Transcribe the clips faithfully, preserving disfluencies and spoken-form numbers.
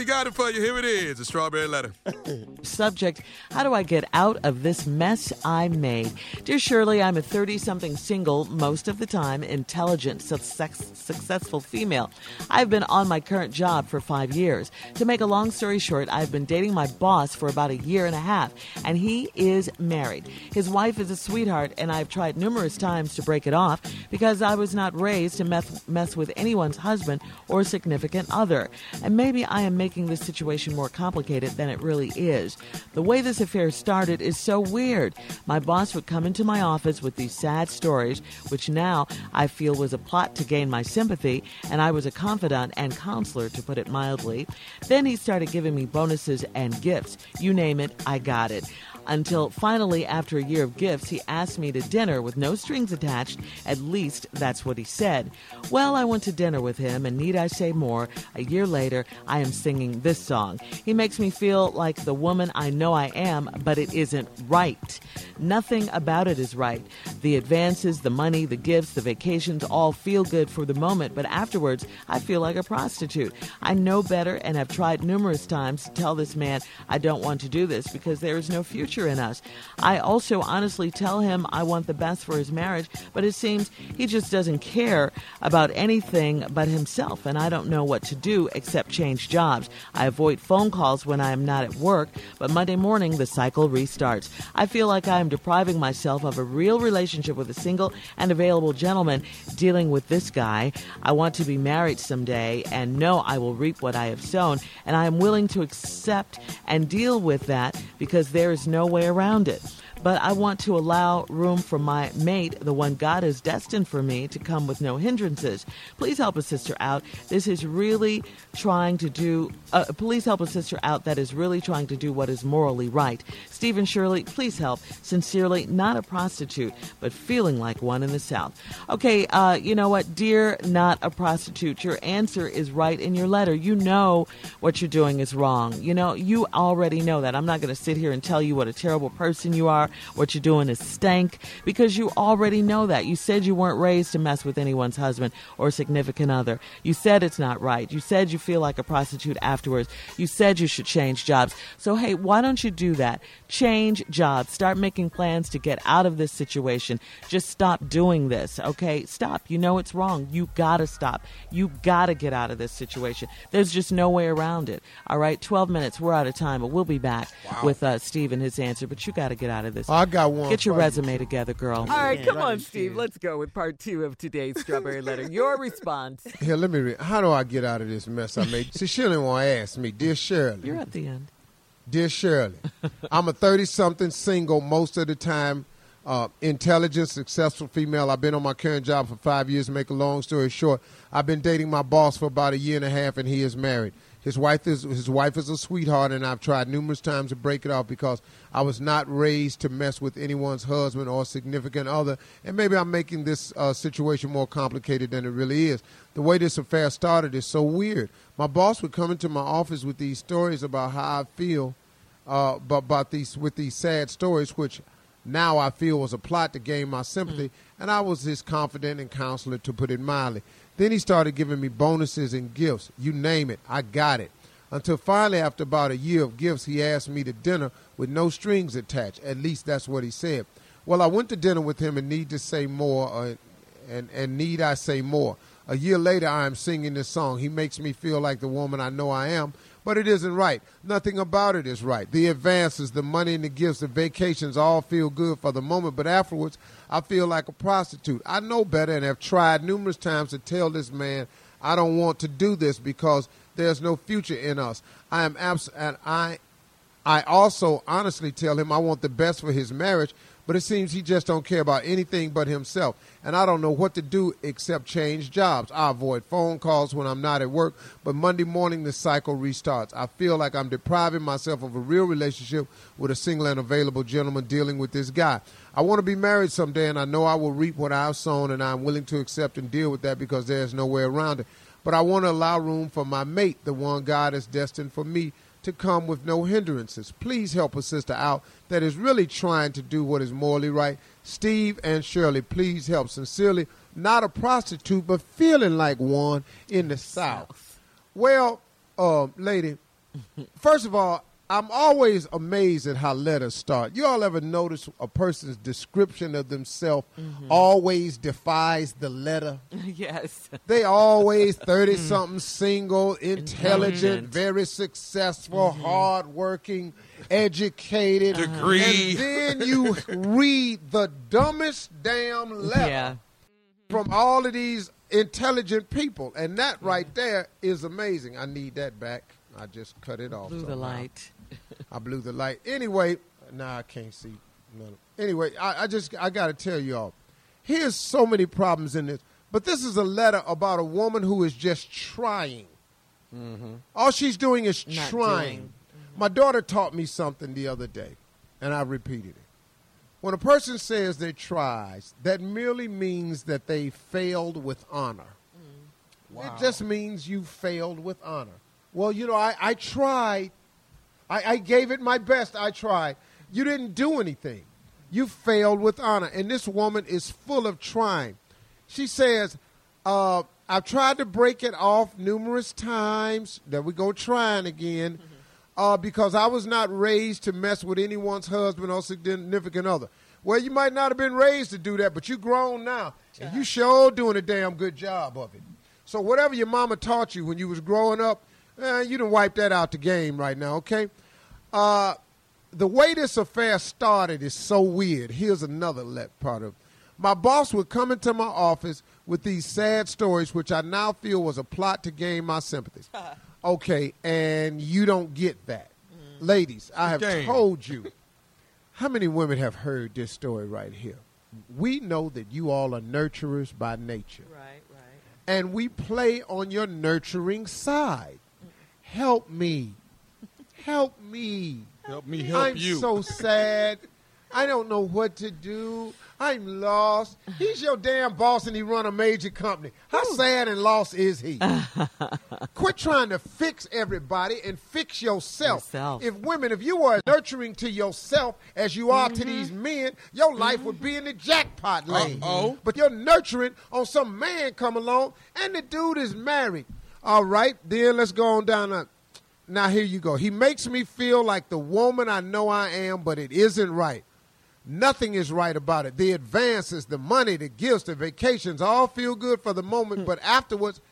we got it for you. Here it is, the Strawberry Letter. Subject, how do I get out of this mess I made? Dear Shirley, I'm a thirty-something single, most of the time intelligent, success, successful female. I've been on my current job for five years. To make a long story short, I've been dating my boss for about a year and a half, and he is married. His wife is a sweetheart, and I've tried numerous times to break it off because I was not raised to mess, mess with anyone's husband or significant other. And maybe I am making this situation more complicated than it really is. The way this affair started is so weird. My boss would come into my office with these sad stories, which now I feel was a plot to gain my sympathy, and I was a confidant and counselor, to put it mildly. Then he started giving me bonuses and gifts. You name it, I got it. Until finally, after a year of gifts, he asked me to dinner with no strings attached. At least that's what he said. Well, I went to dinner with him, and need I say more, a year later, I am singing this song. He makes me feel like the woman I know I am, but it isn't right. Nothing about it is right. The advances, the money, the gifts, the vacations all feel good for the moment, but afterwards, I feel like a prostitute. I know better and have tried numerous times to tell this man I don't want to do this because there is no future in us. I also honestly tell him I want the best for his marriage, but it seems he just doesn't care about anything but himself, and I don't know what to do except change jobs. I avoid phone calls when I am not at work, but Monday morning the cycle restarts. I feel like I am depriving myself of a real relationship with a single and available gentleman dealing with this guy. I want to be married someday and know I will reap what I have sown, and I am willing to accept and deal with that because there is no No way around it. But I want to allow room for my mate, the one God has destined for me, to come with no hindrances. Please help a sister out. This is really trying to do, uh, please help a sister out that is really trying to do what is morally right. Stephen Shirley, please help. Sincerely, not a prostitute, but feeling like one in the South. Okay, uh, you know what? Dear not a prostitute, your answer is right in your letter. You know what you're doing is wrong. You know, you already know that. I'm not going to sit here and tell you what a terrible person you are. What you're doing is stank, because you already know that. You said you weren't raised to mess with anyone's husband or significant other. You said it's not right. You said you feel like a prostitute afterwards. You said you should change jobs. So, hey, why don't you do that? Change jobs. Start making plans to get out of this situation. Just stop doing this, okay? Stop. You know it's wrong. You gotta stop. You gotta get out of this situation. There's just no way around it, all right? twelve minutes. We're out of time, but we'll be back wow. with uh, Steve and his answer, but you gotta get out of this. I got one. Get your resume together, girl. All right, come on, Steve. Let's go with part two of today's Strawberry Letter. Your response. Here, let me read. How do I get out of this mess I made? See, Shirley won't ask me. Dear Shirley. You're at the end. Dear Shirley, I'm a thirty-something single most of the time, uh, intelligent, successful female. I've been on my current job for five years. To make a long story short, I've been dating my boss for about a year and a half, and he is married. His wife is his wife is a sweetheart, and I've tried numerous times to break it off because I was not raised to mess with anyone's husband or significant other, and maybe I'm making this uh, situation more complicated than it really is. The way this affair started is so weird. My boss would come into my office with these stories about how I feel uh, about these with these sad stories, which now I feel was a plot to gain my sympathy, mm. and I was his confidant and counselor, to put it mildly. Then he started giving me bonuses and gifts. You name it, I got it. Until finally, after about a year of gifts, he asked me to dinner with no strings attached. At least that's what he said. Well, I went to dinner with him and need to say more, uh, and, and need I say more. A year later, I am singing this song. He makes me feel like the woman I know I am, but it isn't right. Nothing about it is right. The advances, the money and the gifts, the vacations all feel good for the moment, but afterwards I feel like a prostitute. I know better and have tried numerous times to tell this man I don't want to do this because there's no future in us. I am abs- and I I also honestly tell him I want the best for his marriage, but it seems he just don't care about anything but himself. And I don't know what to do except change jobs. I avoid phone calls when I'm not at work, but Monday morning the cycle restarts. I feel like I'm depriving myself of a real relationship with a single and available gentleman dealing with this guy. I want to be married someday, and I know I will reap what I've sown, and I'm willing to accept and deal with that because there's no way around it. But I want to allow room for my mate, the one God is destined for me, to come with no hindrances. Please help a sister out that is really trying to do what is morally right. Steve and Shirley, please help. Sincerely, not a prostitute, but feeling like one in the South. Well, uh, lady, First of all, I'm always amazed at how letters start. You all ever notice a person's description of themselves mm-hmm. always defies the letter? Yes. They always thirty-something, single, intelligent, intelligent, very successful, mm-hmm. hardworking, educated. Degree. And then you read the dumbest damn letter yeah. from all of these intelligent people. And that right there is amazing. I need that back. I just cut it off. Blew somehow. The light. I blew the light. Anyway, nah, I can't see none. Anyway, I, I just I gotta tell y'all, here's so many problems in this. But this is a letter about a woman who is just trying. Mm-hmm. All she's doing is Not trying. Doing. Mm-hmm. My daughter taught me something the other day, and I repeated it. When a person says they tries, that merely means that they failed with honor. Mm. Wow. It just means you failed with honor. Well, you know, I, I tried. I, I gave it my best. I tried. You didn't do anything. You failed with honor. And this woman is full of trying. She says, uh, I've tried to break it off numerous times. There we go, trying again. Mm-hmm. Uh, because I was not raised to mess with anyone's husband or significant other. Well, you might not have been raised to do that, but you grown now. Yeah. And you sure doing a damn good job of it. So whatever your mama taught you when you was growing up, Eh, you done wipe that out the game right now, okay? Uh, the way this affair started is so weird. Here's another let part of it. My boss would come into my office with these sad stories, which I now feel was a plot to gain my sympathies. Okay, and you don't get that. Mm. Ladies, I have Damn. told you. How many women have heard this story right here? We know that you all are nurturers by nature. Right, right. And we play on your nurturing side. Help me. Help me. Help me help I'm you. I'm so sad. I don't know what to do. I'm lost. He's your damn boss and he run a major company. How Ooh. sad and lost is he? Quit trying to fix everybody and fix yourself. yourself. If women, if you are nurturing to yourself as you are mm-hmm. to these men, your life mm-hmm. would be in the jackpot lane. Uh-oh. But you're nurturing on some man come along and the dude is married. All right, then let's go on down. Now, here you go. He makes me feel like the woman I know I am, but it isn't right. Nothing is right about it. The advances, the money, the gifts, the vacations all feel good for the moment, but afterwards,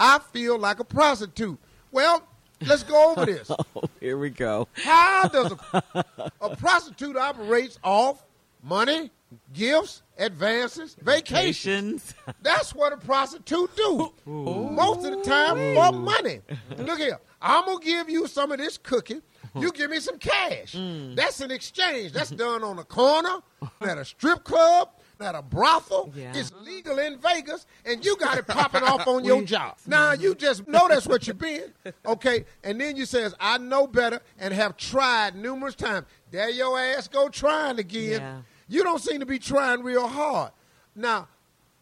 I feel like a prostitute. Well, let's go over this. Oh, here we go. How does a, a prostitute operates off money, gifts, advances, vacations. vacations. That's what a prostitute do. Ooh. Most of the time for money. Look here. I'm going to give you some of this cookie. You give me some cash. Mm. That's an exchange. That's done on a corner, at a strip club, at a brothel. Yeah. It's legal in Vegas, and you got it popping off on your job. Now, you just know that's what you're being. Okay? And then you says, I know better and have tried numerous times. There your ass go trying again. Yeah. You don't seem to be trying real hard. Now,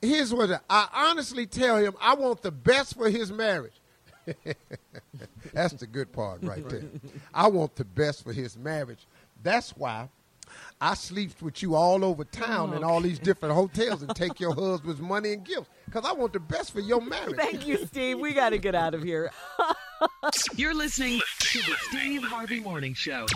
here's what I, I honestly tell him. I want the best for his marriage. That's the good part right there. I want the best for his marriage. That's why I sleep with you all over town oh, in all okay. these different hotels and take your husband's money and gifts because I want the best for your marriage. Thank you, Steve. We got to get out of here. You're listening to the Steve Harvey Morning Show.